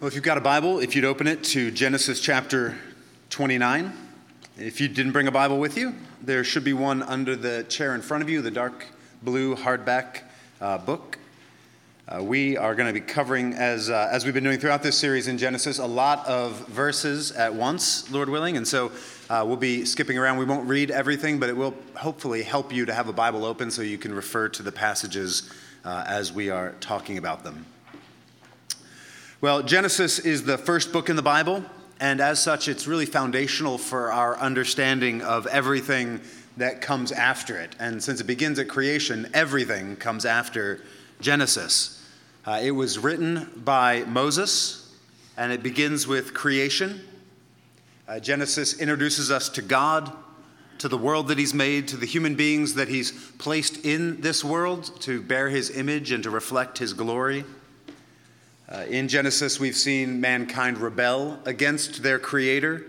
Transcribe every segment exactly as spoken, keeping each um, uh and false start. Well, if you've got a Bible, if you'd open it to Genesis chapter twenty-nine. If you didn't bring a Bible with you, there should be one under the chair in front of you, the dark blue hardback uh, book. Uh, we are going to be covering, as uh, as we've been doing throughout this series in Genesis, a lot of verses at once, Lord willing. And so uh, we'll be skipping around. We won't read everything, but it will hopefully help you to have a Bible open so you can refer to the passages uh, as we are talking about them. Well, Genesis is the first book in the Bible, and as such, it's really foundational for our understanding of everything that comes after it. And since it begins at creation, everything comes after Genesis. Uh, it was written by Moses, and it begins with creation. Uh, Genesis introduces us to God, to the world that he's made, to the human beings that he's placed in this world to bear his image and to reflect his glory. Uh, in Genesis, we've seen mankind rebel against their creator.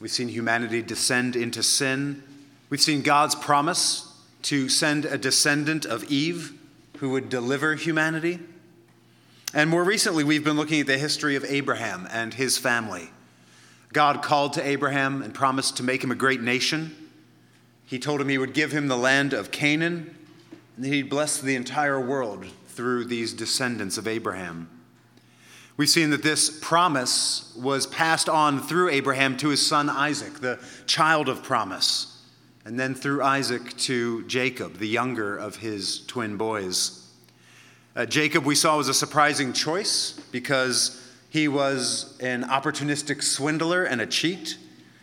We've seen humanity descend into sin. We've seen God's promise to send a descendant of Eve who would deliver humanity. And more recently, we've been looking at the history of Abraham and his family. God called to Abraham and promised to make him a great nation. He told him he would give him the land of Canaan, and that he'd bless the entire world through these descendants of Abraham. We've seen that this promise was passed on through Abraham to his son Isaac, the child of promise, and then through Isaac to Jacob, the younger of his twin boys. Uh, Jacob, we saw, was a surprising choice because he was an opportunistic swindler and a cheat.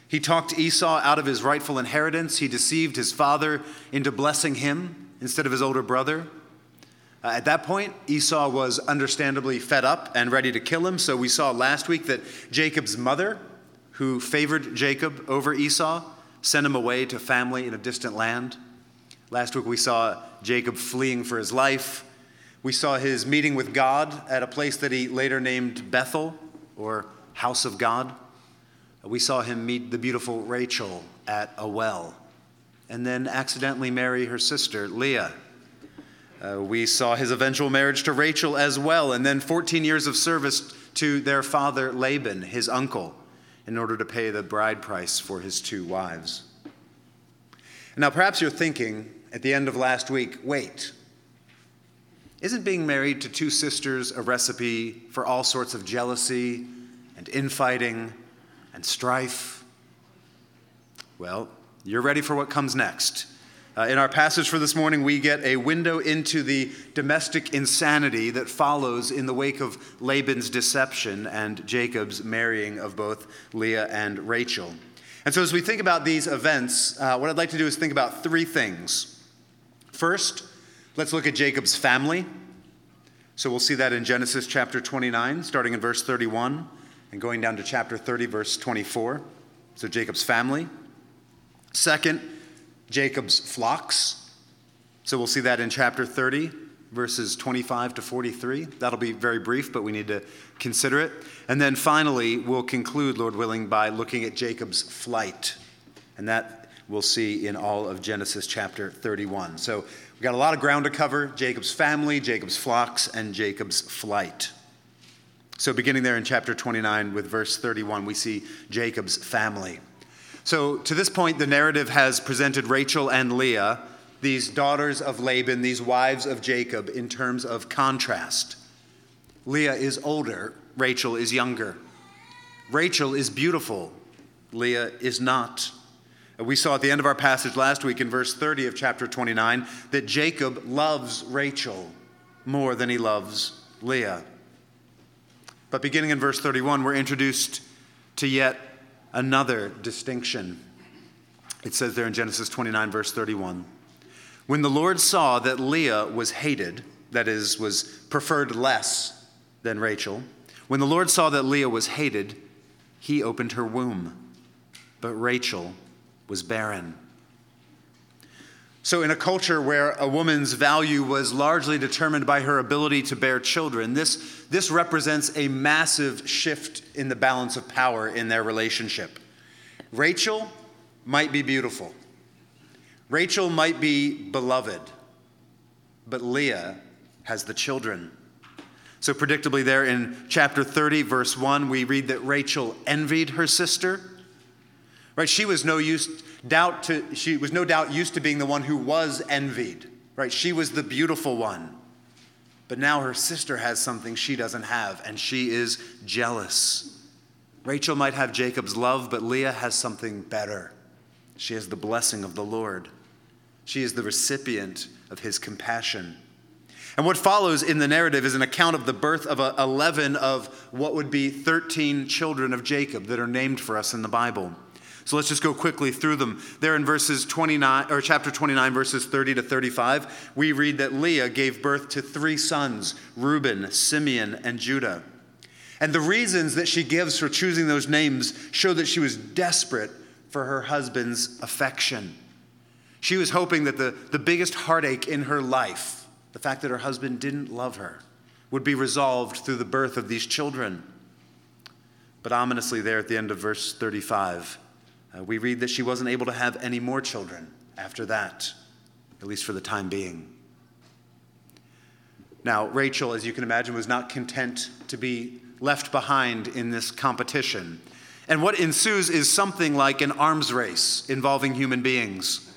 He talked Esau out of his rightful inheritance. He deceived his father into blessing him instead of his older brother. Uh, at that point, Esau was understandably fed up and ready to kill him. So we saw last week that Jacob's mother, who favored Jacob over Esau, sent him away to family in a distant land. Last week we saw Jacob fleeing for his life. We saw his meeting with God at a place that he later named Bethel, or House of God. We saw him meet the beautiful Rachel at a well, and then accidentally marry her sister, Leah. Uh, we saw his eventual marriage to Rachel as well, and then fourteen years of service to their father Laban, his uncle, in order to pay the bride price for his two wives. Now, perhaps you're thinking at the end of last week, wait, isn't being married to two sisters a recipe for all sorts of jealousy and infighting and strife? Well, you're ready for what comes next. Uh, in our passage for this morning, we get a window into the domestic insanity that follows in the wake of Laban's deception and Jacob's marrying of both Leah and Rachel. And so as we think about these events, uh, what I'd like to do is think about three things. First, let's look at Jacob's family. So we'll see that in Genesis chapter twenty-nine, starting in verse thirty-one, and going down to chapter thirty, verse twenty-four. So Jacob's family. Second, Jacob's flocks. So we'll see that in chapter thirty, verses twenty-five to forty-three. That'll be very brief, but we need to consider it. And then finally, we'll conclude, Lord willing, by looking at Jacob's flight. And that we'll see in all of Genesis chapter thirty-one. So we've got a lot of ground to cover: Jacob's family, Jacob's flocks, and Jacob's flight. So beginning there in chapter twenty-nine with verse thirty-one, we see Jacob's family. So to this point, the narrative has presented Rachel and Leah, these daughters of Laban, these wives of Jacob, in terms of contrast. Leah is older, Rachel is younger. Rachel is beautiful, Leah is not. We saw at the end of our passage last week in verse thirty of chapter twenty-nine that Jacob loves Rachel more than he loves Leah. But beginning in verse thirty-one, we're introduced to yet another distinction. It says there in Genesis twenty-nine, verse thirty-one, "When the Lord saw that Leah was hated," that is, was preferred less than Rachel, "when the Lord saw that Leah was hated, he opened her womb, but Rachel was barren." So in a culture where a woman's value was largely determined by her ability to bear children, this, this represents a massive shift in the balance of power in their relationship. Rachel might be beautiful. Rachel might be beloved. But Leah has the children. So predictably there in chapter thirty, verse one, we read that Rachel envied her sister. Right? She was no use doubt to she was no doubt used to being the one who was envied. Right? She was the beautiful one. But now her sister has something she doesn't have, and she is jealous. Rachel might have Jacob's love, but Leah has something better. She has the blessing of the Lord. She is the recipient of his compassion. And what follows in the narrative is an account of the birth of eleven of what would be thirteen children of Jacob that are named for us in the Bible. So let's just go quickly through them. There in verses twenty-nine, or chapter twenty-nine, verses thirty to thirty-five, we read that Leah gave birth to three sons, Reuben, Simeon, and Judah. And the reasons that she gives for choosing those names show that she was desperate for her husband's affection. She was hoping that the, the biggest heartache in her life, the fact that her husband didn't love her, would be resolved through the birth of these children. But ominously there at the end of verse thirty-five, Uh, we read that she wasn't able to have any more children after that, at least for the time being. Now, Rachel, as you can imagine, was not content to be left behind in this competition. And what ensues is something like an arms race involving human beings.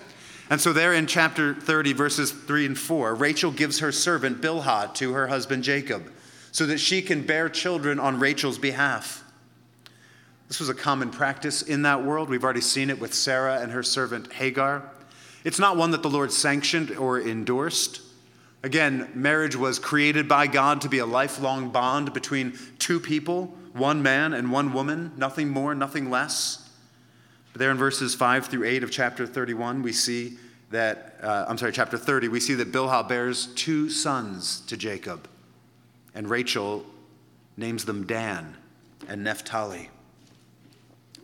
And so there in chapter thirty, verses three and four, Rachel gives her servant Bilhah to her husband Jacob so that she can bear children on Rachel's behalf. This was a common practice in that world. We've already seen it with Sarah and her servant Hagar. It's not one that the Lord sanctioned or endorsed. Again, marriage was created by God to be a lifelong bond between two people, one man and one woman, nothing more, nothing less. But there in verses five through eight of chapter thirty-one, we see that, uh, I'm sorry, chapter thirty, we see that Bilhah bears two sons to Jacob, and Rachel names them Dan and Naphtali.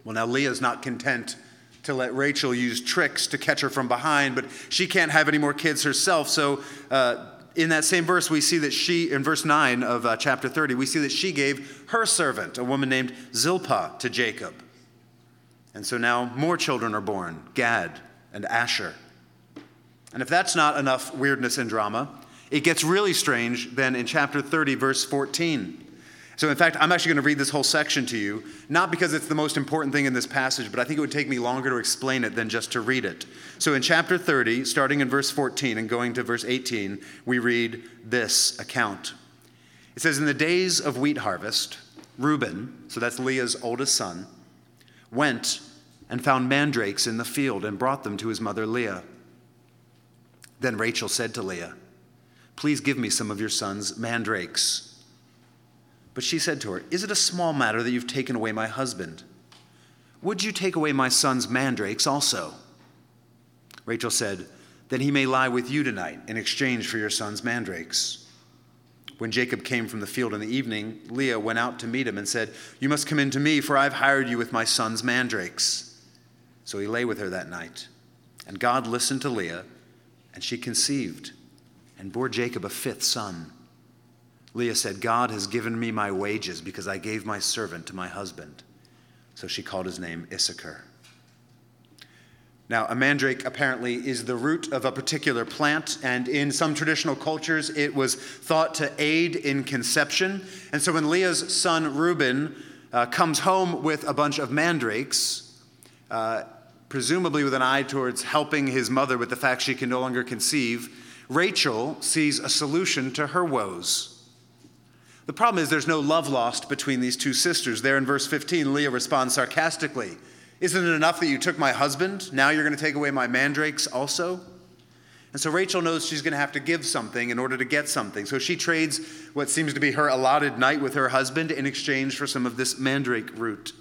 Well, now Leah's not content to let Rachel use tricks to catch her from behind, but she can't have any more kids herself. So uh, in that same verse, we see that she, in verse nine of uh, chapter thirty, we see that she gave her servant, a woman named Zilpah, to Jacob. And so now more children are born, Gad and Asher. And if that's not enough weirdness and drama, it gets really strange then in chapter thirty, verse fourteen. So in fact, I'm actually going to read this whole section to you, not because it's the most important thing in this passage, but I think it would take me longer to explain it than just to read it. So in chapter thirty, starting in verse fourteen and going to verse eighteen, we read this account. It says, "In the days of wheat harvest, Reuben," so that's Leah's oldest son, "went and found mandrakes in the field and brought them to his mother Leah. Then Rachel said to Leah, 'Please give me some of your son's mandrakes.' But she said to her, 'Is it a small matter that you've taken away my husband? Would you take away my son's mandrakes also?' Rachel said, 'Then he may lie with you tonight in exchange for your son's mandrakes.' When Jacob came from the field in the evening, Leah went out to meet him and said, 'You must come in to me, for I've hired you with my son's mandrakes.' So he lay with her that night. And God listened to Leah, and she conceived and bore Jacob a fifth son. Leah said, 'God has given me my wages because I gave my servant to my husband.' So she called his name Issachar." Now, a mandrake apparently is the root of a particular plant, and in some traditional cultures, it was thought to aid in conception. And so when Leah's son Reuben uh, comes home with a bunch of mandrakes, uh, presumably with an eye towards helping his mother with the fact she can no longer conceive, Rachel sees a solution to her woes. The problem is there's no love lost between these two sisters. There in verse fifteen, Leah responds sarcastically, "Isn't it enough that you took my husband? Now you're going to take away my mandrakes also?" And so Rachel knows she's going to have to give something in order to get something. So she trades what seems to be her allotted night with her husband in exchange for some of this mandrake root.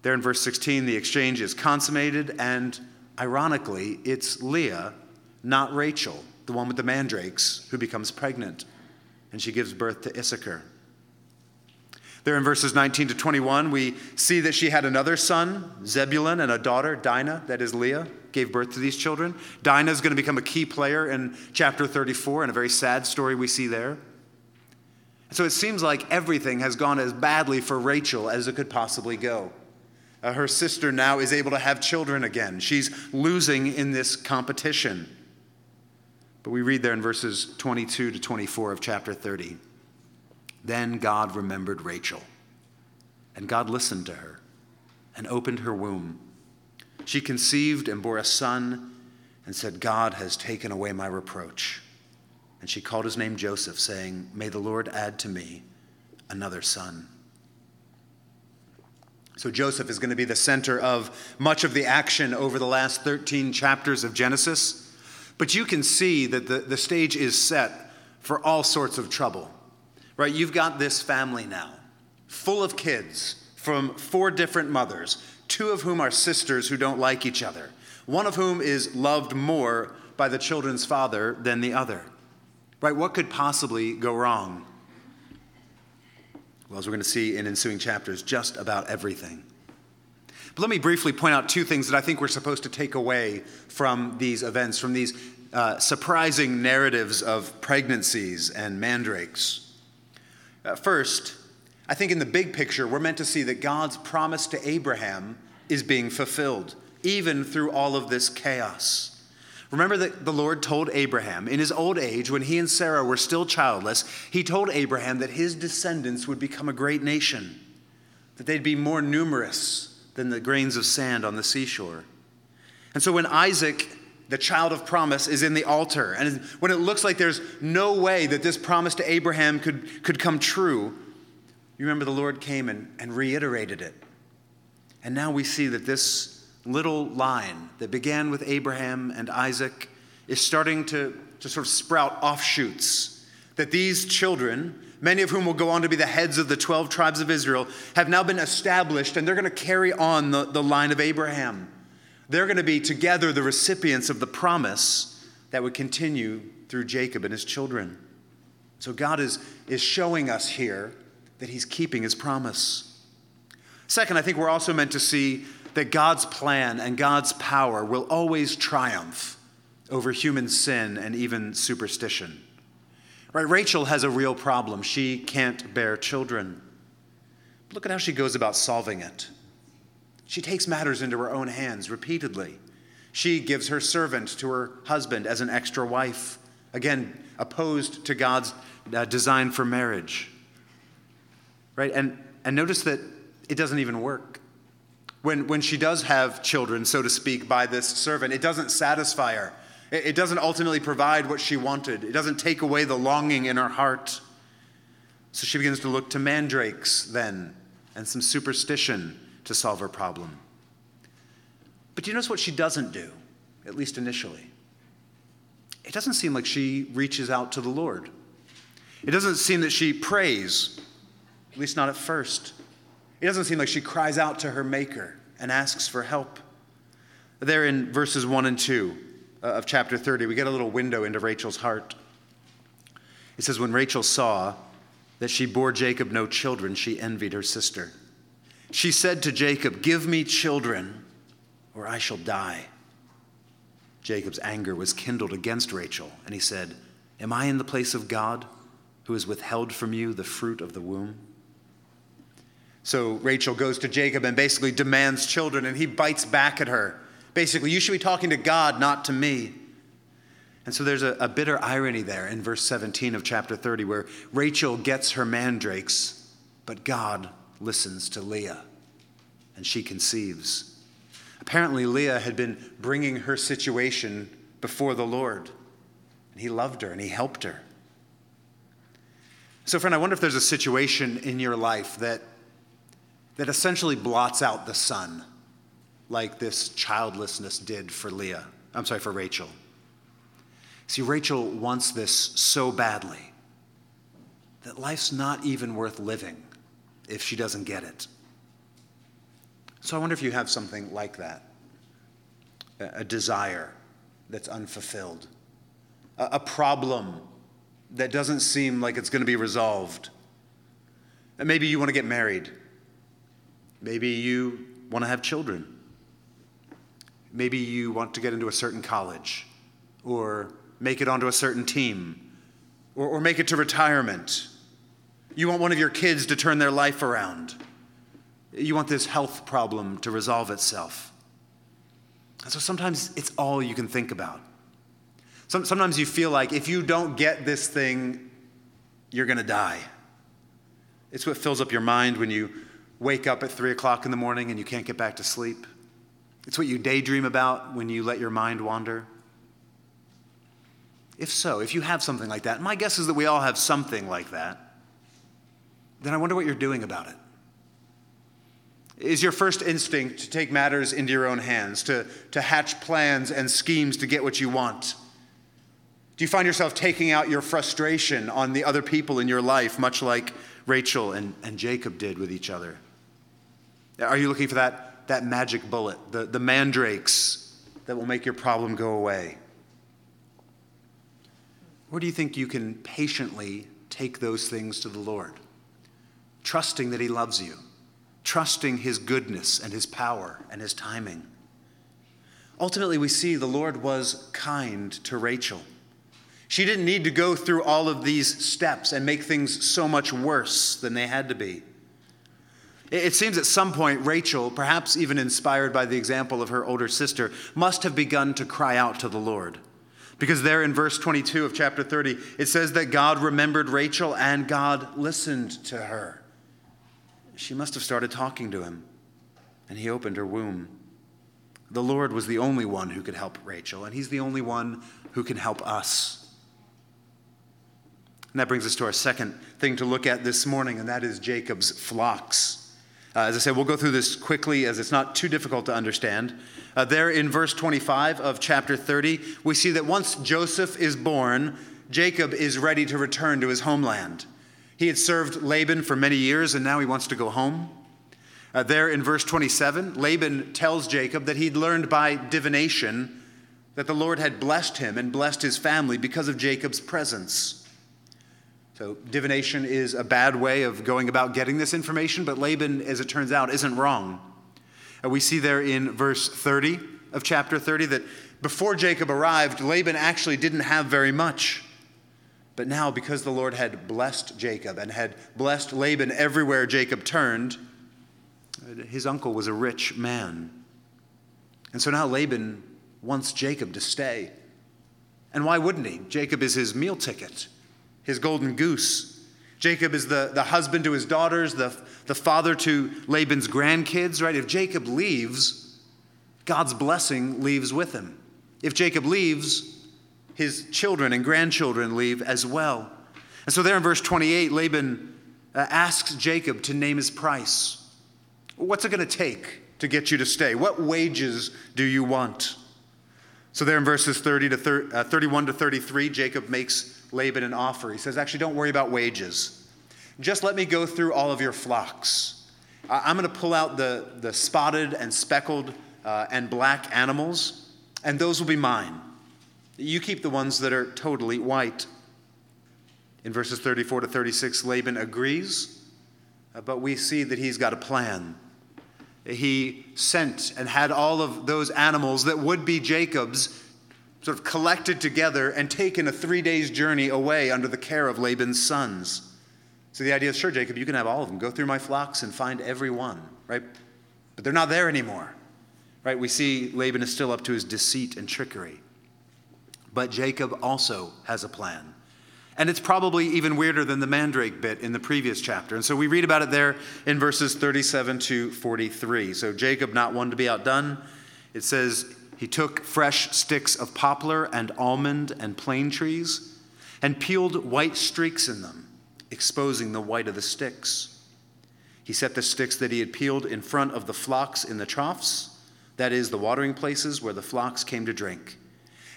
There in verse sixteen, the exchange is consummated, and ironically, it's Leah, not Rachel, the one with the mandrakes, who becomes pregnant. And she gives birth to Issachar. There in verses nineteen to twenty-one, we see that she had another son, Zebulun, and a daughter, Dinah, that is Leah, gave birth to these children. Dinah is going to become a key player in chapter thirty-four, and a very sad story we see there. So it seems like everything has gone as badly for Rachel as it could possibly go. Uh, her sister now is able to have children again. She's losing in this competition. But we read there in verses twenty-two to twenty-four of chapter thirty. Then God remembered Rachel, and God listened to her and opened her womb. She conceived and bore a son and said, God has taken away my reproach. And she called his name Joseph, saying, may the Lord add to me another son. So Joseph is going to be the center of much of the action over the last thirteen chapters of Genesis. But you can see that the, the stage is set for all sorts of trouble. Right? You've got this family now, full of kids from four different mothers, two of whom are sisters who don't like each other, one of whom is loved more by the children's father than the other. Right? What could possibly go wrong? Well, as we're going to see in ensuing chapters, just about everything. But let me briefly point out two things that I think we're supposed to take away from these events, from these uh, surprising narratives of pregnancies and mandrakes. Uh, first, I think in the big picture, we're meant to see that God's promise to Abraham is being fulfilled, even through all of this chaos. Remember that the Lord told Abraham in his old age, when he and Sarah were still childless, he told Abraham that his descendants would become a great nation, that they'd be more numerous than the grains of sand on the seashore. And so when Isaac, the child of promise, is in the altar, and when it looks like there's no way that this promise to Abraham could, could come true, you remember the Lord came and, and reiterated it. And now we see that this little line that began with Abraham and Isaac is starting to, to sort of sprout offshoots, that these children, many of whom will go on to be the heads of the twelve tribes of Israel, have now been established, and they're going to carry on the, the line of Abraham. They're going to be together the recipients of the promise that would continue through Jacob and his children. So God is, is showing us here that he's keeping his promise. Second, I think we're also meant to see that God's plan and God's power will always triumph over human sin and even superstition. Right? Rachel has a real problem. She can't bear children. Look at how she goes about solving it. She takes matters into her own hands repeatedly. She gives her servant to her husband as an extra wife, again, opposed to God's uh, design for marriage. Right? And, and notice that it doesn't even work. When when she does have children, so to speak, by this servant, it doesn't satisfy her. It, it doesn't ultimately provide what she wanted. It doesn't take away the longing in her heart. So she begins to look to mandrakes then and some superstition to solve her problem. But do you notice what she doesn't do, at least initially? It doesn't seem like she reaches out to the Lord. It doesn't seem that she prays, at least not at first. It doesn't seem like she cries out to her maker and asks for help. There in verses one and two of chapter thirty, we get a little window into Rachel's heart. It says, when Rachel saw that she bore Jacob no children, she envied her sister. She said to Jacob, give me children or I shall die. Jacob's anger was kindled against Rachel, and he said, am I in the place of God, who has withheld from you the fruit of the womb? So Rachel goes to Jacob and basically demands children, and he bites back at her. Basically, you should be talking to God, not to me. And so there's a, a bitter irony there in verse seventeen of chapter thirty, where Rachel gets her mandrakes, but God listens to Leah, and she conceives. Apparently, Leah had been bringing her situation before the Lord, and he loved her and he helped her. So, friend, I wonder if there's a situation in your life that that essentially blots out the sun, like this childlessness did for Leah. I'm sorry, for Rachel. See, Rachel wants this so badly that life's not even worth living if she doesn't get it. So I wonder if you have something like that, a desire that's unfulfilled, a problem that doesn't seem like it's going to be resolved. And maybe you want to get married. Maybe you want to have children. Maybe you want to get into a certain college, or make it onto a certain team, or, or make it to retirement. You want one of your kids to turn their life around. You want this health problem to resolve itself. And so sometimes it's all you can think about. Some, sometimes you feel like if you don't get this thing, you're going to die. It's what fills up your mind when you wake up at three o'clock in the morning and you can't get back to sleep. It's what you daydream about when you let your mind wander. If so, if you have something like that, and my guess is that we all have something like that, then I wonder what you're doing about it. Is your first instinct to take matters into your own hands, to, to hatch plans and schemes to get what you want? Do you find yourself taking out your frustration on the other people in your life, much like Rachel and, and Jacob did with each other? Are you looking for that, that magic bullet, the, the mandrakes that will make your problem go away? Or do you think you can patiently take those things to the Lord, trusting that He loves you, trusting His goodness and His power and His timing? Ultimately, we see the Lord was kind to Rachel. She didn't need to go through all of these steps and make things so much worse than they had to be. It seems at some point Rachel, perhaps even inspired by the example of her older sister, must have begun to cry out to the Lord. Because there in verse twenty-two of chapter thirty, it says that God remembered Rachel and God listened to her. She must have started talking to Him, and He opened her womb. The Lord was the only one who could help Rachel, and He's the only one who can help us. And that brings us to our second thing to look at this morning, and that is Jacob's flocks. Uh, as I said, we'll go through this quickly as it's not too difficult to understand. Uh, there in verse twenty-five of chapter thirty, we see that once Joseph is born, Jacob is ready to return to his homeland. He had served Laban for many years, and now he wants to go home. Uh, there in verse twenty-seven, Laban tells Jacob that he'd learned by divination that the Lord had blessed him and blessed his family because of Jacob's presence. So divination is a bad way of going about getting this information, but Laban, as it turns out, isn't wrong. And we see there in verse thirty of chapter thirty that before Jacob arrived, Laban actually didn't have very much. But now, because the Lord had blessed Jacob and had blessed Laban everywhere Jacob turned, his uncle was a rich man. And so now Laban wants Jacob to stay. And why wouldn't he? Jacob is his meal ticket, his golden goose. Jacob is the, the husband to his daughters, the, the father to Laban's grandkids, right? If Jacob leaves, God's blessing leaves with him. If Jacob leaves, his children and grandchildren leave as well. And so there in verse twenty-eight, Laban uh, asks Jacob to name his price. What's it going to take to get you to stay? What wages do you want? So there in verses thirty to thirty, uh, thirty-one to thirty-three, Jacob makes Laban an offer. He says, actually, don't worry about wages. Just let me go through all of your flocks. Uh, I'm going to pull out the, the spotted and speckled uh, and black animals, and those will be mine. You keep the ones that are totally white. In verses thirty-four to thirty-six, Laban agrees, uh, but we see that he's got a plan. He sent and had all of those animals that would be Jacob's sort of collected together and taken a three days journey away under the care of Laban's sons. So the idea is, sure, Jacob, you can have all of them. Go through my flocks and find every one, right? But they're not there anymore, right? We see Laban is still up to his deceit and trickery. But Jacob also has a plan. And it's probably even weirder than the mandrake bit in the previous chapter. And so we read about it there in verses thirty-seven to forty-three. So Jacob, not one to be outdone. It says, he took fresh sticks of poplar and almond and plane trees and peeled white streaks in them, exposing the white of the sticks. He set the sticks that he had peeled in front of the flocks in the troughs, that is, the watering places where the flocks came to drink.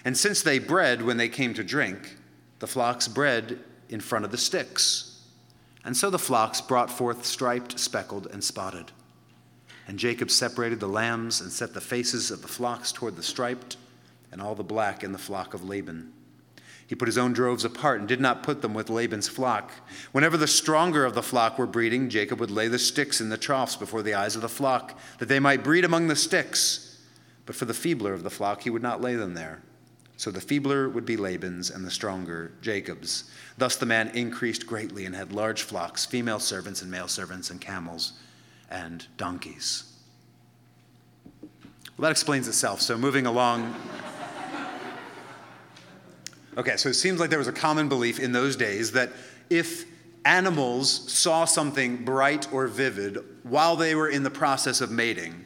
And since they bred when they came to drink, the flocks bred in front of the sticks. And so the flocks brought forth striped, speckled, and spotted. And Jacob separated the lambs and set the faces of the flocks toward the striped and all the black in the flock of Laban. He put his own droves apart and did not put them with Laban's flock. Whenever the stronger of the flock were breeding, Jacob would lay the sticks in the troughs before the eyes of the flock, that they might breed among the sticks. But for the feebler of the flock, he would not lay them there. So the feebler would be Laban's and the stronger Jacob's. Thus the man increased greatly and had large flocks, female servants and male servants and camels and donkeys. Well, that explains itself. So moving along. Okay, so it seems like there was a common belief in those days that if animals saw something bright or vivid while they were in the process of mating,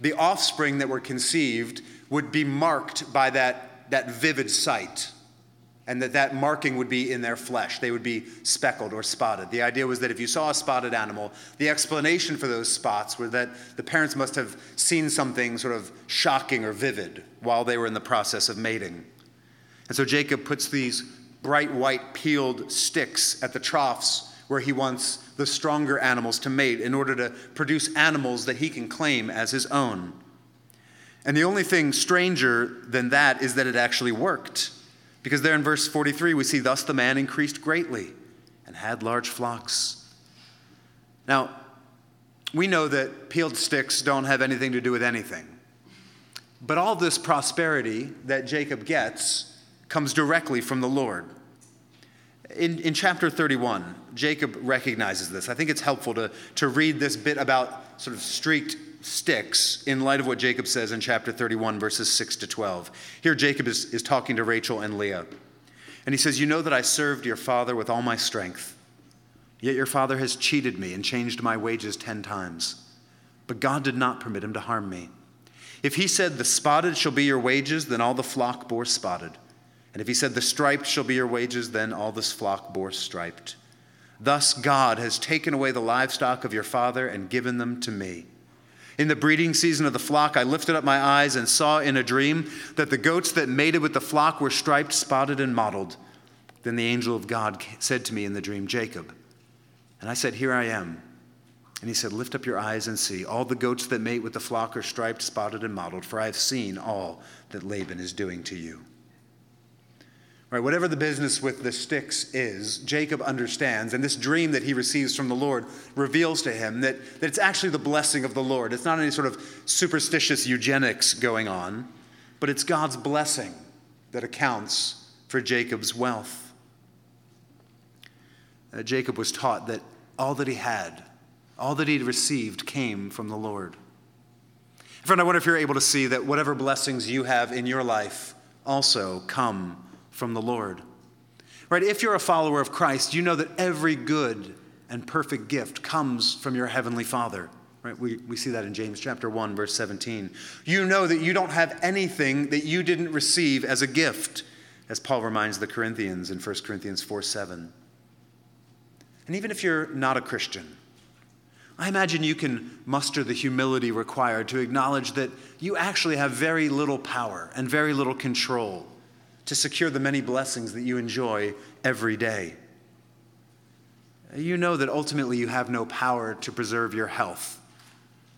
the offspring that were conceived would be marked by that, that vivid sight, and that that marking would be in their flesh. They would be speckled or spotted. The idea was that if you saw a spotted animal, the explanation for those spots were that the parents must have seen something sort of shocking or vivid while they were in the process of mating. And so Jacob puts these bright white peeled sticks at the troughs where he wants the stronger animals to mate in order to produce animals that he can claim as his own. And the only thing stranger than that is that it actually worked. Because there in verse forty-three, we see, thus the man increased greatly and had large flocks. Now, we know that peeled sticks don't have anything to do with anything. But all this prosperity that Jacob gets comes directly from the Lord. In, in chapter thirty-one, Jacob recognizes this. I think it's helpful to, to read this bit about sort of streaked sticks in light of what Jacob says in chapter thirty-one, verses six to twelve. Here Jacob is, is talking to Rachel and Leah. And he says, "You know that I served your father with all my strength. Yet your father has cheated me and changed my wages ten times. But God did not permit him to harm me. If he said, 'The spotted shall be your wages,' then all the flock bore spotted. And if he said, 'The striped shall be your wages,' then all this flock bore striped. Thus God has taken away the livestock of your father and given them to me. In the breeding season of the flock, I lifted up my eyes and saw in a dream that the goats that mated with the flock were striped, spotted, and mottled. Then the angel of God said to me in the dream, 'Jacob.' And I said, 'Here I am.' And he said, 'Lift up your eyes and see. All the goats that mate with the flock are striped, spotted, and mottled, for I have seen all that Laban is doing to you.'" Right, whatever the business with the sticks is, Jacob understands, and this dream that he receives from the Lord reveals to him that, that it's actually the blessing of the Lord. It's not any sort of superstitious eugenics going on, but it's God's blessing that accounts for Jacob's wealth. Uh, Jacob was taught that all that he had, all that he'd received came from the Lord. Friend, I wonder if you're able to see that whatever blessings you have in your life also come from the Lord. Right? If you're a follower of Christ, you know that every good and perfect gift comes from your heavenly Father. Right? We, we see that in James chapter one, verse seventeen. You know that you don't have anything that you didn't receive as a gift, as Paul reminds the Corinthians in First Corinthians four seven. And even if you're not a Christian, I imagine you can muster the humility required to acknowledge that you actually have very little power and very little control to secure the many blessings that you enjoy every day. You know that ultimately you have no power to preserve your health,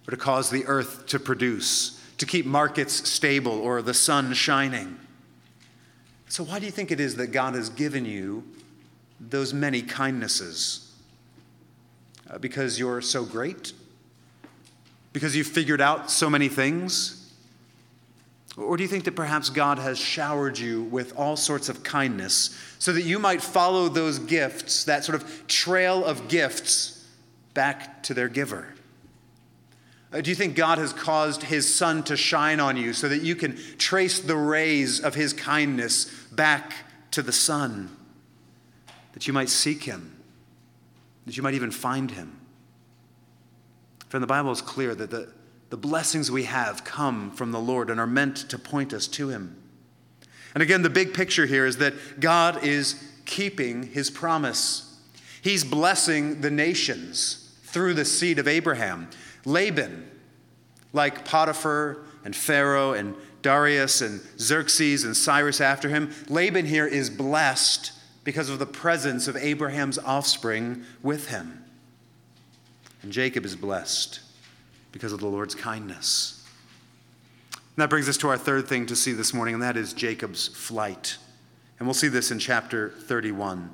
or to cause the earth to produce, to keep markets stable, or the sun shining. So why do you think it is that God has given you those many kindnesses? Uh, because you're so great? Because you've figured out so many things? Or do you think that perhaps God has showered you with all sorts of kindness so that you might follow those gifts, that sort of trail of gifts, back to their giver? Do you think God has caused his sun to shine on you so that you can trace the rays of his kindness back to the sun, that you might seek him, that you might even find him? Friend, the Bible is clear that the The blessings we have come from the Lord and are meant to point us to him. And again, the big picture here is that God is keeping his promise. He's blessing the nations through the seed of Abraham. Laban, like Potiphar and Pharaoh and Darius and Xerxes and Cyrus after him, Laban here is blessed because of the presence of Abraham's offspring with him. And Jacob is blessed because of the Lord's kindness. And that brings us to our third thing to see this morning, and that is Jacob's flight. And we'll see this in chapter thirty-one.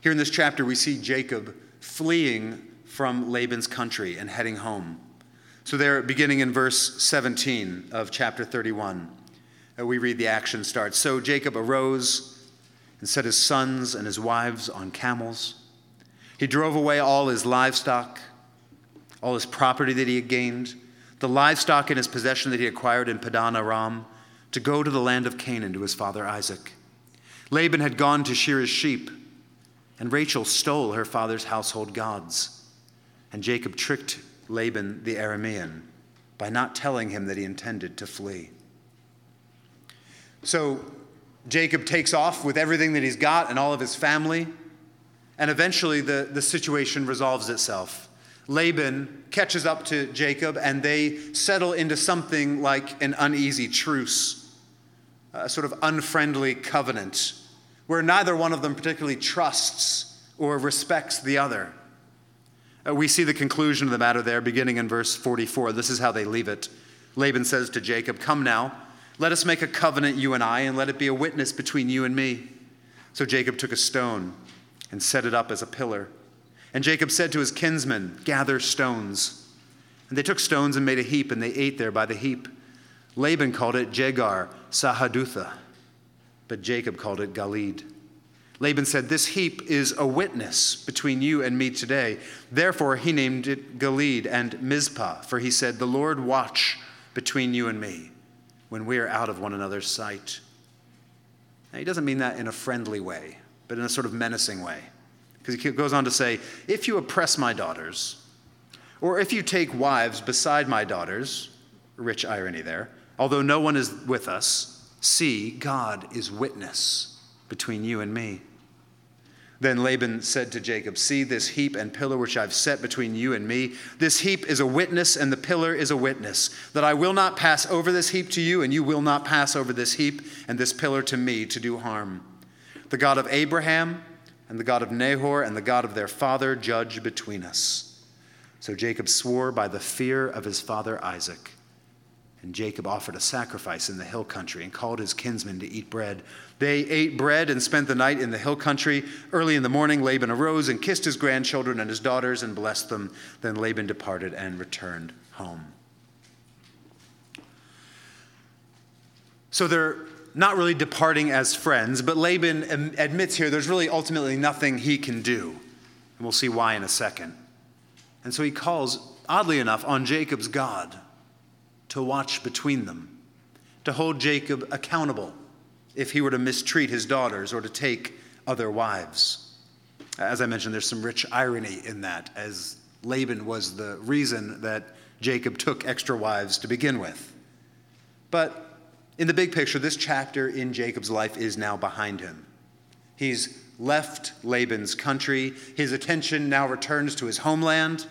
Here in this chapter, we see Jacob fleeing from Laban's country and heading home. So there, beginning in verse seventeen of chapter thirty-one, we read the action starts. So Jacob arose and set his sons and his wives on camels. He drove away all his livestock, all his property that he had gained, the livestock in his possession that he acquired in Padan Aram, to go to the land of Canaan to his father Isaac. Laban had gone to shear his sheep, And Rachel stole her father's household gods. And Jacob tricked Laban the Aramean by not telling him that he intended to flee. So Jacob takes off with everything that he's got and all of his family. And eventually the, the situation resolves itself. Laban catches up to Jacob, and they settle into something like an uneasy truce, a sort of unfriendly covenant, where neither one of them particularly trusts or respects the other. Uh, we see the conclusion of the matter there, beginning in verse forty-four. This is how they leave it. Laban says to Jacob, "Come now, let us make a covenant, you and I, and let it be a witness between you and me." So Jacob took a stone and set it up as a pillar. And Jacob said to his kinsmen, "Gather stones." And they took stones and made a heap, and they ate there by the heap. Laban called it Jegar Sahadutha, but Jacob called it Galeed. Laban said, "This heap is a witness between you and me today." Therefore he named it Galeed and Mizpah, for he said, "The Lord watch between you and me when we are out of one another's sight." Now, he doesn't mean that in a friendly way, but in a sort of menacing way. Because he goes on to say, "If you oppress my daughters, or if you take wives beside my daughters," rich irony there, "although no one is with us, see, God is witness between you and me." Then Laban said to Jacob, "See this heap and pillar which I've set between you and me. This heap is a witness and the pillar is a witness, that I will not pass over this heap to you, and you will not pass over this heap and this pillar to me to do harm. The God of Abraham and the God of Nahor and the God of their father judge between us." So Jacob swore by the fear of his father Isaac. And Jacob offered a sacrifice in the hill country and called his kinsmen to eat bread. They ate bread and spent the night in the hill country. Early in the morning, Laban arose and kissed his grandchildren and his daughters and blessed them. Then Laban departed and returned home. So there not really departing as friends, but Laban admits here there's really ultimately nothing he can do. And we'll see why in a second. And so he calls, oddly enough, on Jacob's God to watch between them, to hold Jacob accountable if he were to mistreat his daughters or to take other wives. As I mentioned, there's some rich irony in that, as Laban was the reason that Jacob took extra wives to begin with. But in the big picture, this chapter in Jacob's life is now behind him. He's left Laban's country. His attention now returns to his homeland,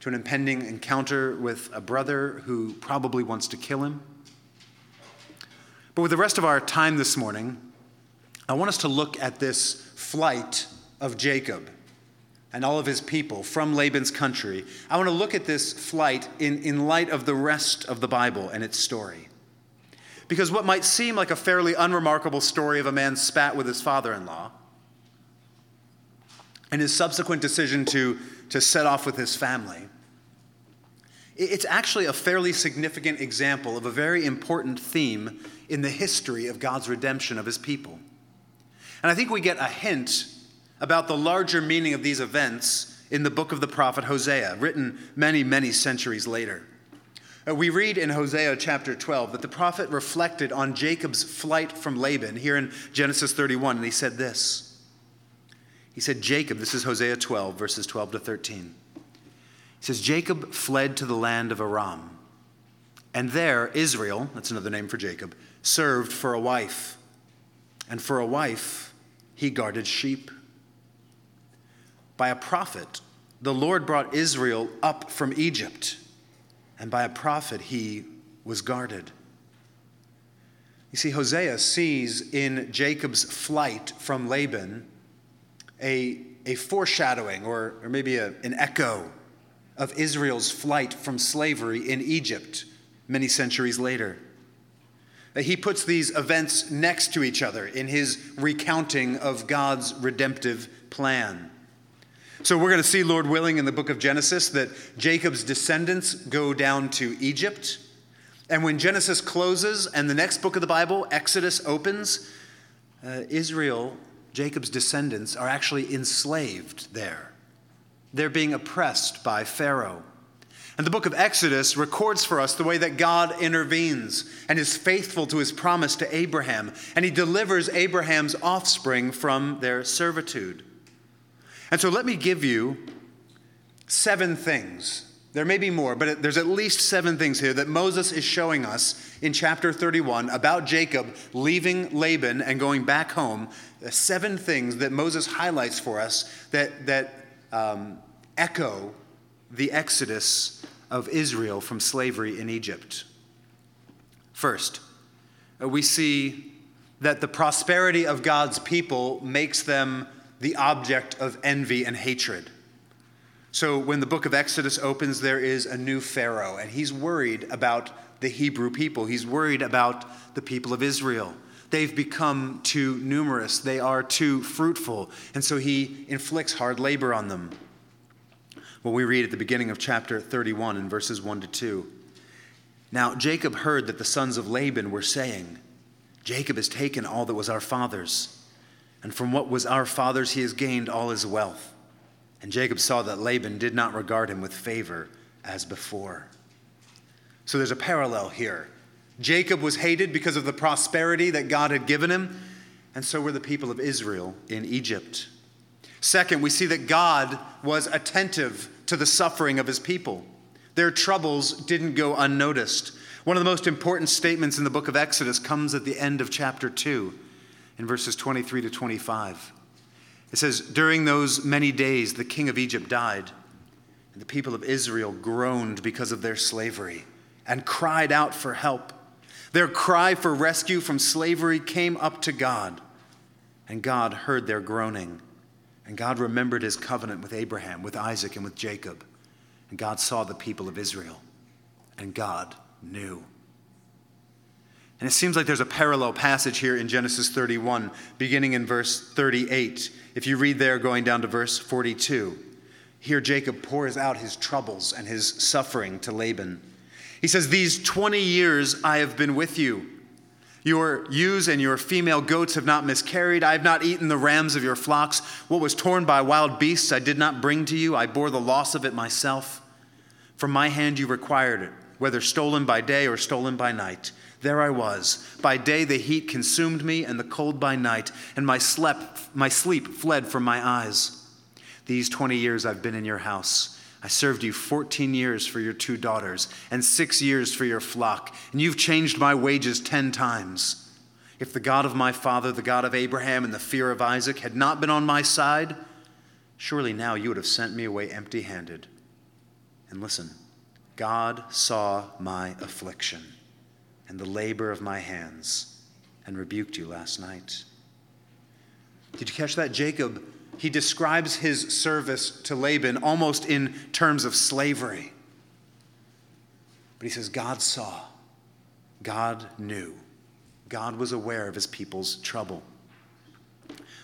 to an impending encounter with a brother who probably wants to kill him. But with the rest of our time this morning, I want us to look at this flight of Jacob and all of his people from Laban's country. I want to look at this flight in, in light of the rest of the Bible and its story. Because what might seem like a fairly unremarkable story of a man spat with his father-in-law and his subsequent decision to, to set off with his family, it's actually a fairly significant example of a very important theme in the history of God's redemption of his people. And I think we get a hint about the larger meaning of these events in the book of the prophet Hosea, written many, many centuries later. We read in Hosea chapter twelve that the prophet reflected on Jacob's flight from Laban here in Genesis thirty-one, and he said this. He said, Jacob, this is Hosea twelve, verses twelve to thirteen. He says, "Jacob fled to the land of Aram, and there Israel," that's another name for Jacob, "served for a wife, and for a wife he guarded sheep. By a prophet, the Lord brought Israel up from Egypt, and by a prophet he was guarded." You see, Hosea sees in Jacob's flight from Laban a, a foreshadowing or, or maybe a, an echo of Israel's flight from slavery in Egypt many centuries later. He puts these events next to each other in his recounting of God's redemptive plan. So we're going to see, Lord willing, in the book of Genesis that Jacob's descendants go down to Egypt. And when Genesis closes and the next book of the Bible, Exodus, opens, uh, Israel, Jacob's descendants, are actually enslaved there. They're being oppressed by Pharaoh. And the book of Exodus records for us the way that God intervenes and is faithful to his promise to Abraham. And he delivers Abraham's offspring from their servitude. And so let me give you seven things. There may be more, but there's at least seven things here that Moses is showing us in chapter thirty-one about Jacob leaving Laban and going back home. Seven things that Moses highlights for us that, that um, echo the exodus of Israel from slavery in Egypt. First, we see that the prosperity of God's people makes them the object of envy and hatred. So when the book of Exodus opens, there is a new Pharaoh, and he's worried about the Hebrew people. He's worried about the people of Israel. They've become too numerous. They are too fruitful, and so he inflicts hard labor on them. Well, we read at the beginning of chapter thirty-one in verses one to two. Now Jacob heard that the sons of Laban were saying, "Jacob has taken all that was our father's, and from what was our father's he has gained all his wealth." And Jacob saw that Laban did not regard him with favor as before. So there's a parallel here. Jacob was hated because of the prosperity that God had given him, and so were the people of Israel in Egypt. Second, we see that God was attentive to the suffering of his people. Their troubles didn't go unnoticed. One of the most important statements in the book of Exodus comes at the end of chapter two, in verses twenty-three to twenty-five. It says, "During those many days, the king of Egypt died, and the people of Israel groaned because of their slavery and cried out for help. Their cry for rescue from slavery came up to God, and God heard their groaning. And God remembered his covenant with Abraham, with Isaac, and with Jacob. And God saw the people of Israel, and God knew." And it seems like there's a parallel passage here in Genesis thirty-one, beginning in verse thirty-eight. If you read there, going down to verse forty-two, here Jacob pours out his troubles and his suffering to Laban. He says, "These twenty years I have been with you. Your ewes and your female goats have not miscarried. I have not eaten the rams of your flocks. What was torn by wild beasts I did not bring to you. I bore the loss of it myself. From my hand you required it, whether stolen by day or stolen by night. There I was. By day the heat consumed me, and the cold by night, and my sleep, my sleep fled from my eyes. These twenty years I've been in your house. I served you fourteen years for your two daughters, and six years for your flock, and you've changed my wages ten times. If the God of my father, the God of Abraham, and the fear of Isaac had not been on my side, surely now you would have sent me away empty-handed." And listen, "God saw my affliction and the labor of my hands, and rebuked you last night." Did you catch that? Jacob, he describes his service to Laban almost in terms of slavery. But he says, God saw, God knew, God was aware of his people's trouble.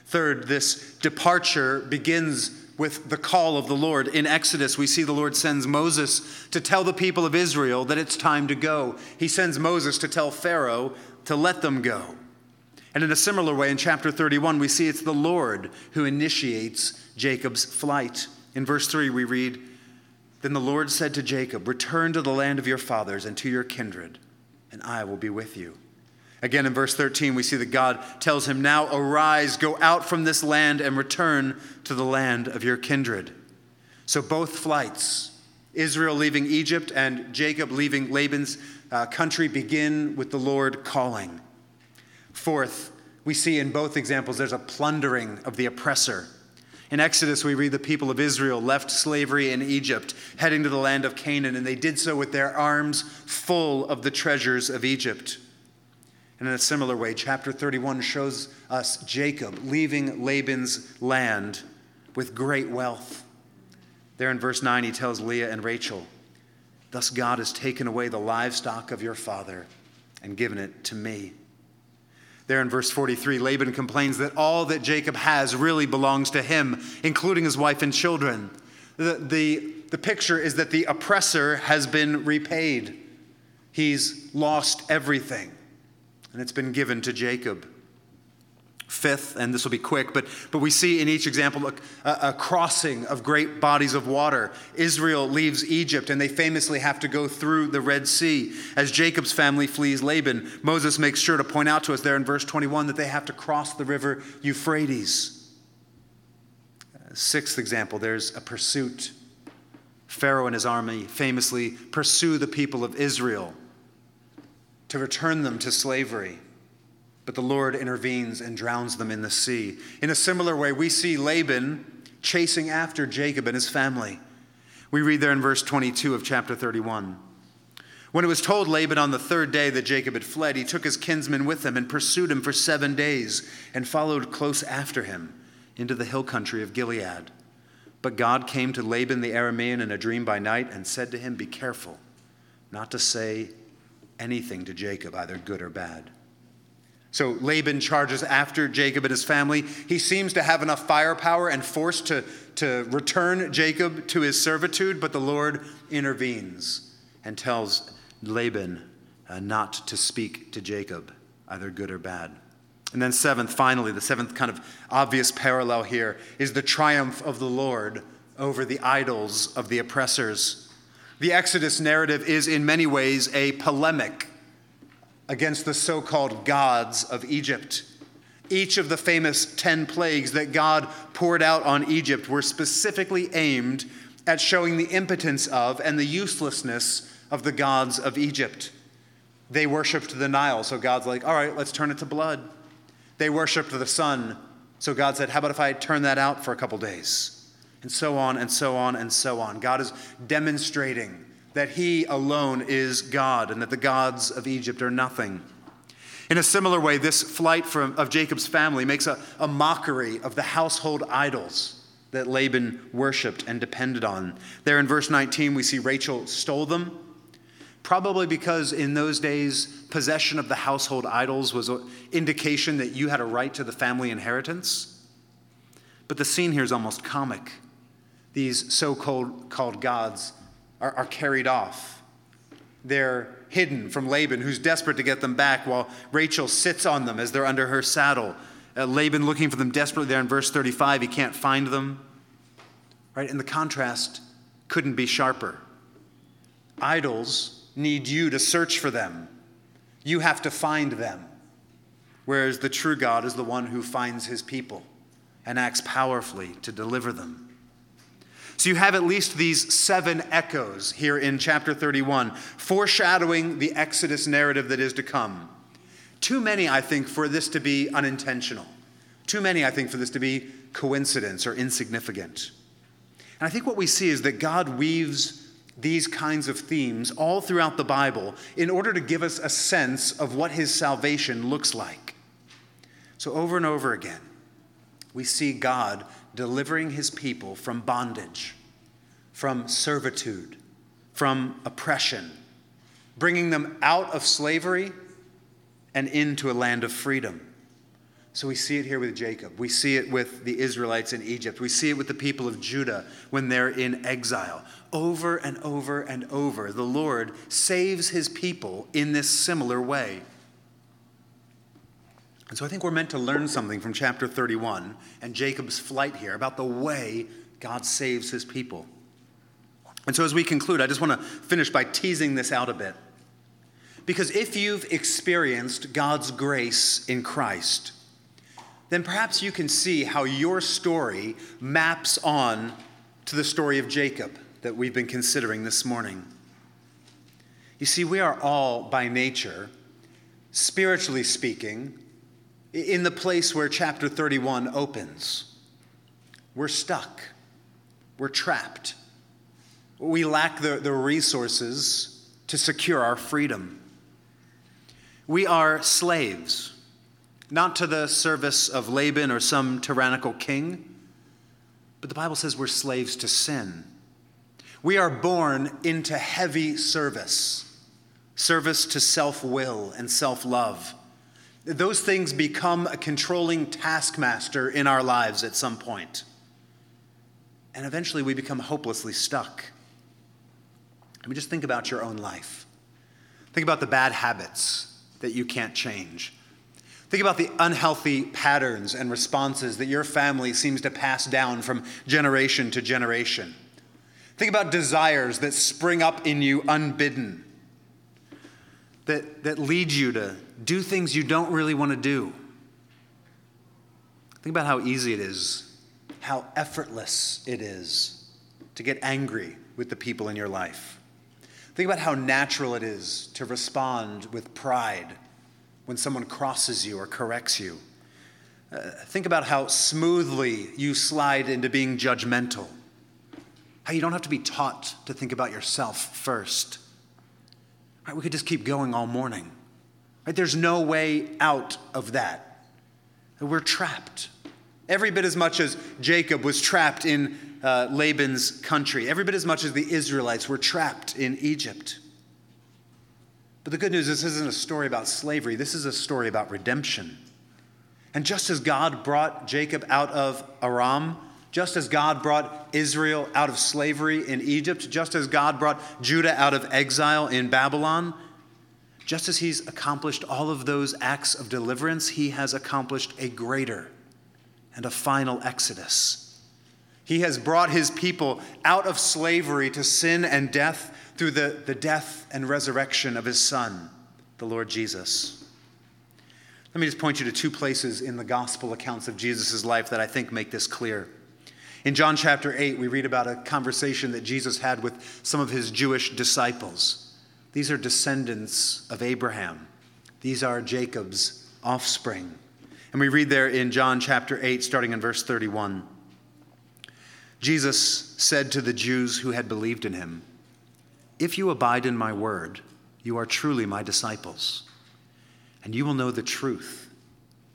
Third, this departure begins with the call of the Lord. In Exodus, we see the Lord sends Moses to tell the people of Israel that it's time to go. He sends Moses to tell Pharaoh to let them go. And in a similar way, in chapter thirty-one, we see it's the Lord who initiates Jacob's flight. In verse three, we read, "Then the Lord said to Jacob, 'Return to the land of your fathers and to your kindred, and I will be with you.'" Again, in verse thirteen, we see that God tells him, "Now arise, go out from this land and return to the land of your kindred." So both flights, Israel leaving Egypt and Jacob leaving Laban's uh, country, begin with the Lord calling. Fourth, we see in both examples there's a plundering of the oppressor. In Exodus, we read the people of Israel left slavery in Egypt, heading to the land of Canaan, and they did so with their arms full of the treasures of Egypt. And in a similar way, chapter thirty-one shows us Jacob leaving Laban's land with great wealth. There in verse nine, he tells Leah and Rachel, "Thus God has taken away the livestock of your father and given it to me." There in verse forty-three, Laban complains that all that Jacob has really belongs to him, including his wife and children. The, the, the picture is that the oppressor has been repaid. He's lost everything, and it's been given to Jacob. Fifth, and this will be quick, but, but we see in each example a, a crossing of great bodies of water. Israel leaves Egypt, and they famously have to go through the Red Sea. As Jacob's family flees Laban, Moses makes sure to point out to us there in verse twenty-one that they have to cross the river Euphrates. Sixth example, there's a pursuit. Pharaoh and his army famously pursue the people of Israel to return them to slavery, but the Lord intervenes and drowns them in the sea. In a similar way, we see Laban chasing after Jacob and his family. We read there in verse twenty-two of chapter thirty-one. When it was told Laban on the third day that Jacob had fled, he took his kinsmen with him and pursued him for seven days and followed close after him into the hill country of Gilead. But God came to Laban the Aramean in a dream by night and said to him, "Be careful not to say anything to Jacob, either good or bad." So Laban charges after Jacob and his family. He seems to have enough firepower and force to, to return Jacob to his servitude, but the Lord intervenes and tells Laban uh, not to speak to Jacob, either good or bad. And then seventh, finally, the seventh kind of obvious parallel here is the triumph of the Lord over the idols of the oppressors. The Exodus narrative is in many ways a polemic against the so-called gods of Egypt. Each of the famous ten plagues that God poured out on Egypt were specifically aimed at showing the impotence of and the uselessness of the gods of Egypt. They worshipped the Nile, so God's like, all right, let's turn it to blood. They worshipped the sun, so God said, how about if I turn that out for a couple days? And so on and so on and so on. God is demonstrating that he alone is God and that the gods of Egypt are nothing. In a similar way, this flight from, of Jacob's family makes a, a mockery of the household idols that Laban worshipped and depended on. There in verse nineteen, we see Rachel stole them, probably because in those days, possession of the household idols was an indication that you had a right to the family inheritance. But the scene here is almost comic. These so-called called gods are, are carried off. They're hidden from Laban, who's desperate to get them back, while Rachel sits on them as they're under her saddle. Uh, Laban looking for them desperately there in verse thirty-five. He can't find them. Right? And the contrast couldn't be sharper. Idols need you to search for them. You have to find them. Whereas the true God is the one who finds his people and acts powerfully to deliver them. So you have at least these seven echoes here in chapter thirty-one, foreshadowing the Exodus narrative that is to come. Too many, I think, for this to be unintentional. Too many, I think, for this to be coincidence or insignificant. And I think what we see is that God weaves these kinds of themes all throughout the Bible in order to give us a sense of what his salvation looks like. So over and over again, we see God delivering his people from bondage, from servitude, from oppression, bringing them out of slavery and into a land of freedom. So we see it here with Jacob. We see it with the Israelites in Egypt. We see it with the people of Judah when they're in exile. Over and over and over, the Lord saves his people in this similar way. And so I think we're meant to learn something from chapter thirty-one and Jacob's flight here about the way God saves his people. And so as we conclude, I just want to finish by teasing this out a bit. Because if you've experienced God's grace in Christ, then perhaps you can see how your story maps on to the story of Jacob that we've been considering this morning. You see, we are all, by nature, spiritually speaking, in the place where chapter thirty-one opens. We're stuck. We're trapped. We lack the, the resources to secure our freedom. We are slaves. Not to the service of Laban or some tyrannical king, but the Bible says we're slaves to sin. We are born into heavy service, service to self-will and self-love. Those things become a controlling taskmaster in our lives at some point. And eventually we become hopelessly stuck. I mean, just think about your own life. Think about the bad habits that you can't change. Think about the unhealthy patterns and responses that your family seems to pass down from generation to generation. Think about desires that spring up in you unbidden, that, that lead you to do things you don't really want to do. Think about how easy it is how effortless it is to get angry with the people in your life. Think about how natural it is to respond with pride when someone crosses you or corrects you. Uh, think about how smoothly you slide into being judgmental, how you don't have to be taught to think about yourself first. Right, we could just keep going all morning. Right, there's no way out of that. We're trapped. Every bit as much as Jacob was trapped in uh, Laban's country, every bit as much as the Israelites were trapped in Egypt. But the good news is this isn't a story about slavery. This is a story about redemption. And just as God brought Jacob out of Aram, just as God brought Israel out of slavery in Egypt, just as God brought Judah out of exile in Babylon, just as he's accomplished all of those acts of deliverance, he has accomplished a greater and a final exodus. He has brought his people out of slavery to sin and death through the, the death and resurrection of his son, the Lord Jesus. Let me just point you to two places in the gospel accounts of Jesus' life that I think make this clear. In John chapter eight, we read about a conversation that Jesus had with some of his Jewish disciples. These are descendants of Abraham. These are Jacob's offspring. And we read there in John chapter eight, starting in verse thirty-one. Jesus said to the Jews who had believed in him, "If you abide in my word, you are truly my disciples, and you will know the truth,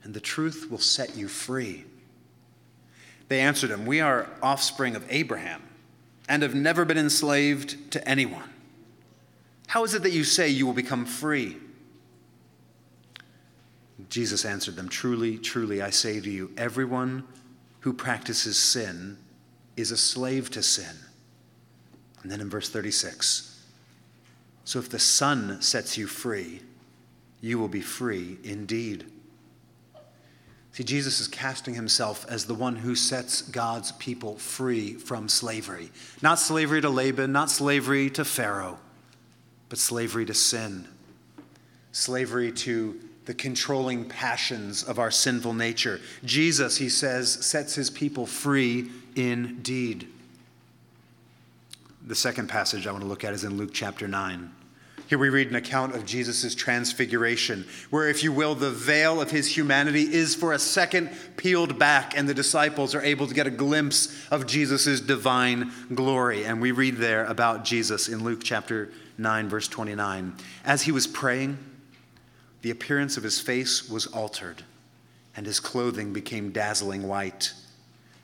and the truth will set you free." They answered him, "We are offspring of Abraham and have never been enslaved to anyone. How is it that you say you will become free?" Jesus answered them, "Truly, truly, I say to you, everyone who practices sin is a slave to sin." And then in verse thirty-six, "So if the Son sets you free, you will be free indeed." See, Jesus is casting himself as the one who sets God's people free from slavery. Not slavery to Laban, not slavery to Pharaoh, but slavery to sin. Slavery to the controlling passions of our sinful nature. Jesus, he says, sets his people free indeed. The second passage I want to look at is in Luke chapter nine. Here we read an account of Jesus' transfiguration, where, if you will, the veil of his humanity is for a second peeled back, and the disciples are able to get a glimpse of Jesus' divine glory. And we read there about Jesus in Luke chapter nine, verse twenty-nine. "As he was praying, the appearance of his face was altered, and his clothing became dazzling white.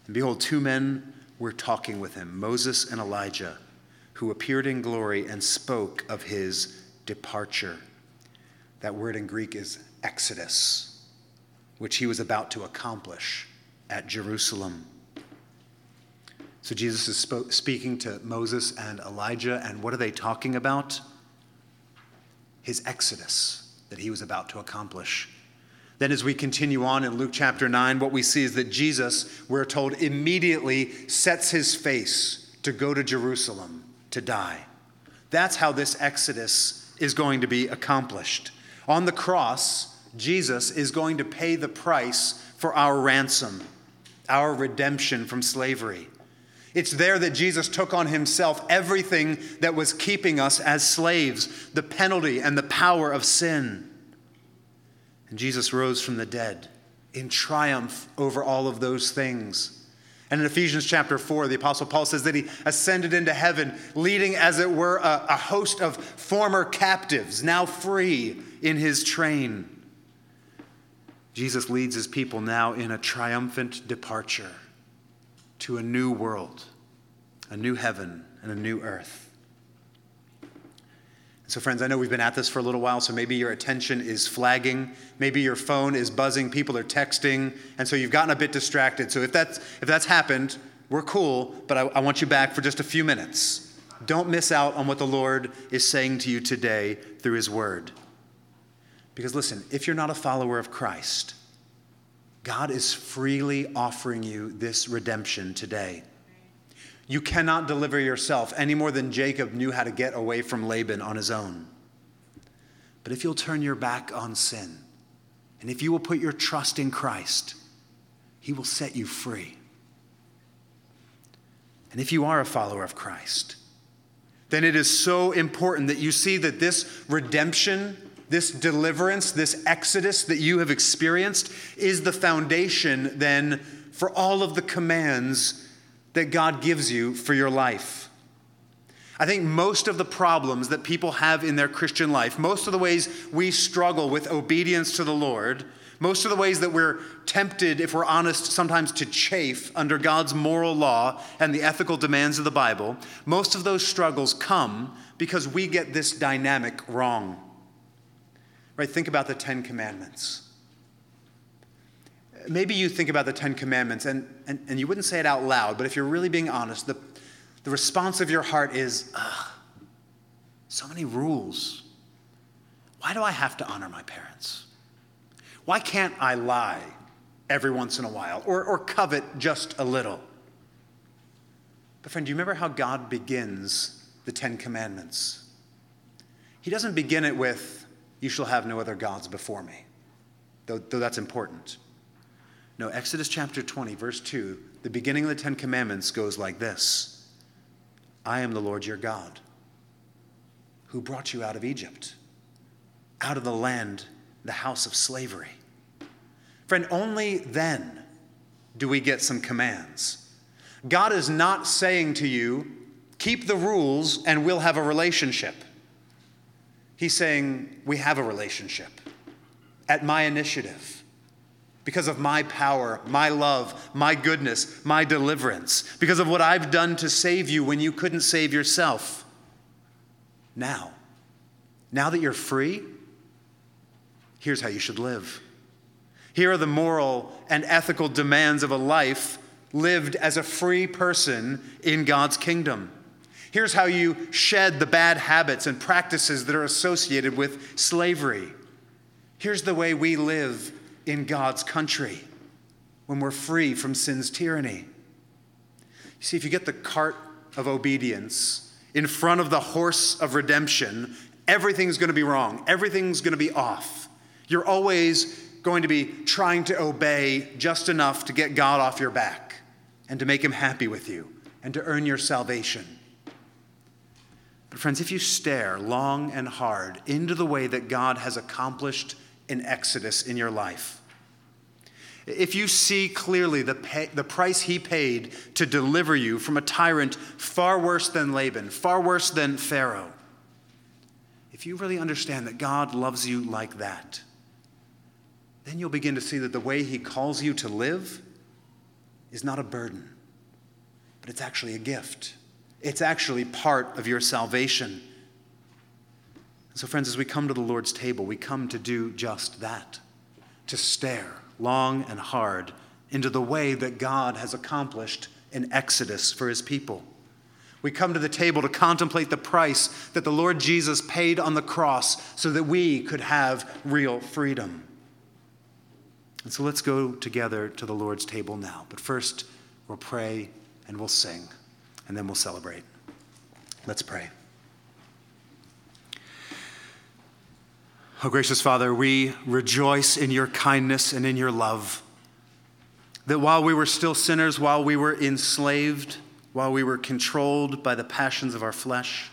And behold, two men were talking with him, Moses and Elijah, who appeared in glory and spoke of his departure." That word in Greek is exodus, which he was about to accomplish at Jerusalem. So Jesus is sp- speaking to Moses and Elijah, and what are they talking about? His exodus that he was about to accomplish. Then as we continue on in Luke chapter nine, what we see is that Jesus, we're told, immediately sets his face to go to Jerusalem to die. That's how this exodus is going to be accomplished. On the cross, Jesus is going to pay the price for our ransom, our redemption from slavery. It's there that Jesus took on himself everything that was keeping us as slaves, the penalty and the power of sin. And Jesus rose from the dead in triumph over all of those things. And in Ephesians chapter four, the Apostle Paul says that he ascended into heaven, leading, as it were, a, a host of former captives, now free, in his train. Jesus leads his people now in a triumphant departure to a new world, a new heaven, and a new earth. So friends, I know we've been at this for a little while, so maybe your attention is flagging. Maybe your phone is buzzing. People are texting. And so you've gotten a bit distracted. So if that's, if that's happened, we're cool, but I, I want you back for just a few minutes. Don't miss out on what the Lord is saying to you today through his word. Because listen, if you're not a follower of Christ, God is freely offering you this redemption today. You cannot deliver yourself any more than Jacob knew how to get away from Laban on his own. But if you'll turn your back on sin, and if you will put your trust in Christ, he will set you free. And if you are a follower of Christ, then it is so important that you see that this redemption, this deliverance, this exodus that you have experienced is the foundation then for all of the commands that God gives you for your life. I think most of the problems that people have in their Christian life, most of the ways we struggle with obedience to the Lord, most of the ways that we're tempted, if we're honest, sometimes to chafe under God's moral law and the ethical demands of the Bible, most of those struggles come because we get this dynamic wrong. Right? Think about the Ten Commandments. Maybe you think about the Ten Commandments, and, and, and you wouldn't say it out loud, but if you're really being honest, the, the response of your heart is, ugh, so many rules. Why do I have to honor my parents? Why can't I lie every once in a while or, or covet just a little? But friend, do you remember how God begins the Ten Commandments? He doesn't begin it with, you shall have no other gods before me, though, though that's important. No, Exodus chapter twenty, verse two, the beginning of the Ten Commandments goes like this. I am the Lord your God, who brought you out of Egypt, out of the land, the house of slavery. Friend, only then do we get some commands. God is not saying to you, keep the rules and we'll have a relationship. He's saying, we have a relationship at my initiative because of my power, my love, my goodness, my deliverance, because of what I've done to save you when you couldn't save yourself. Now, now that you're free, here's how you should live. Here are the moral and ethical demands of a life lived as a free person in God's kingdom. Here's how you shed the bad habits and practices that are associated with slavery. Here's the way we live in God's country when we're free from sin's tyranny. You see, if you get the cart of obedience in front of the horse of redemption, everything's going to be wrong. Everything's going to be off. You're always going to be trying to obey just enough to get God off your back and to make him happy with you and to earn your salvation. But friends, if you stare long and hard into the way that God has accomplished an exodus in your life, if you see clearly the pay, the price he paid to deliver you from a tyrant far worse than Laban, far worse than Pharaoh, if you really understand that God loves you like that, then you'll begin to see that the way he calls you to live is not a burden, but it's actually a gift. It's actually part of your salvation. So, friends, as we come to the Lord's table, we come to do just that, to stare long and hard into the way that God has accomplished an exodus for his people. We come to the table to contemplate the price that the Lord Jesus paid on the cross so that we could have real freedom. And so let's go together to the Lord's table now. But first, we'll pray and we'll sing, and then we'll celebrate. Let's pray. Oh, gracious Father, we rejoice in your kindness and in your love, that while we were still sinners, while we were enslaved, while we were controlled by the passions of our flesh,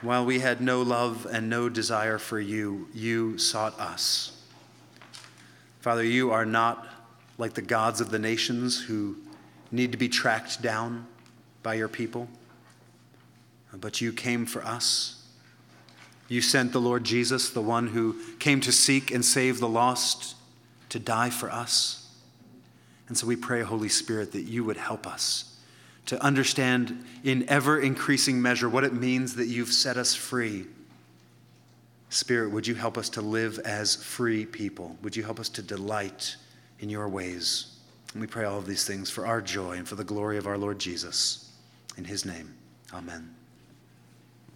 while we had no love and no desire for you, you sought us. Father, you are not like the gods of the nations who need to be tracked down by your people, but you came for us. You sent the Lord Jesus, the one who came to seek and save the lost, to die for us. And so we pray, Holy Spirit, that you would help us to understand in ever-increasing measure what it means that you've set us free. Spirit, would you help us to live as free people? Would you help us to delight in your ways? And we pray all of these things for our joy and for the glory of our Lord Jesus. In his name, amen.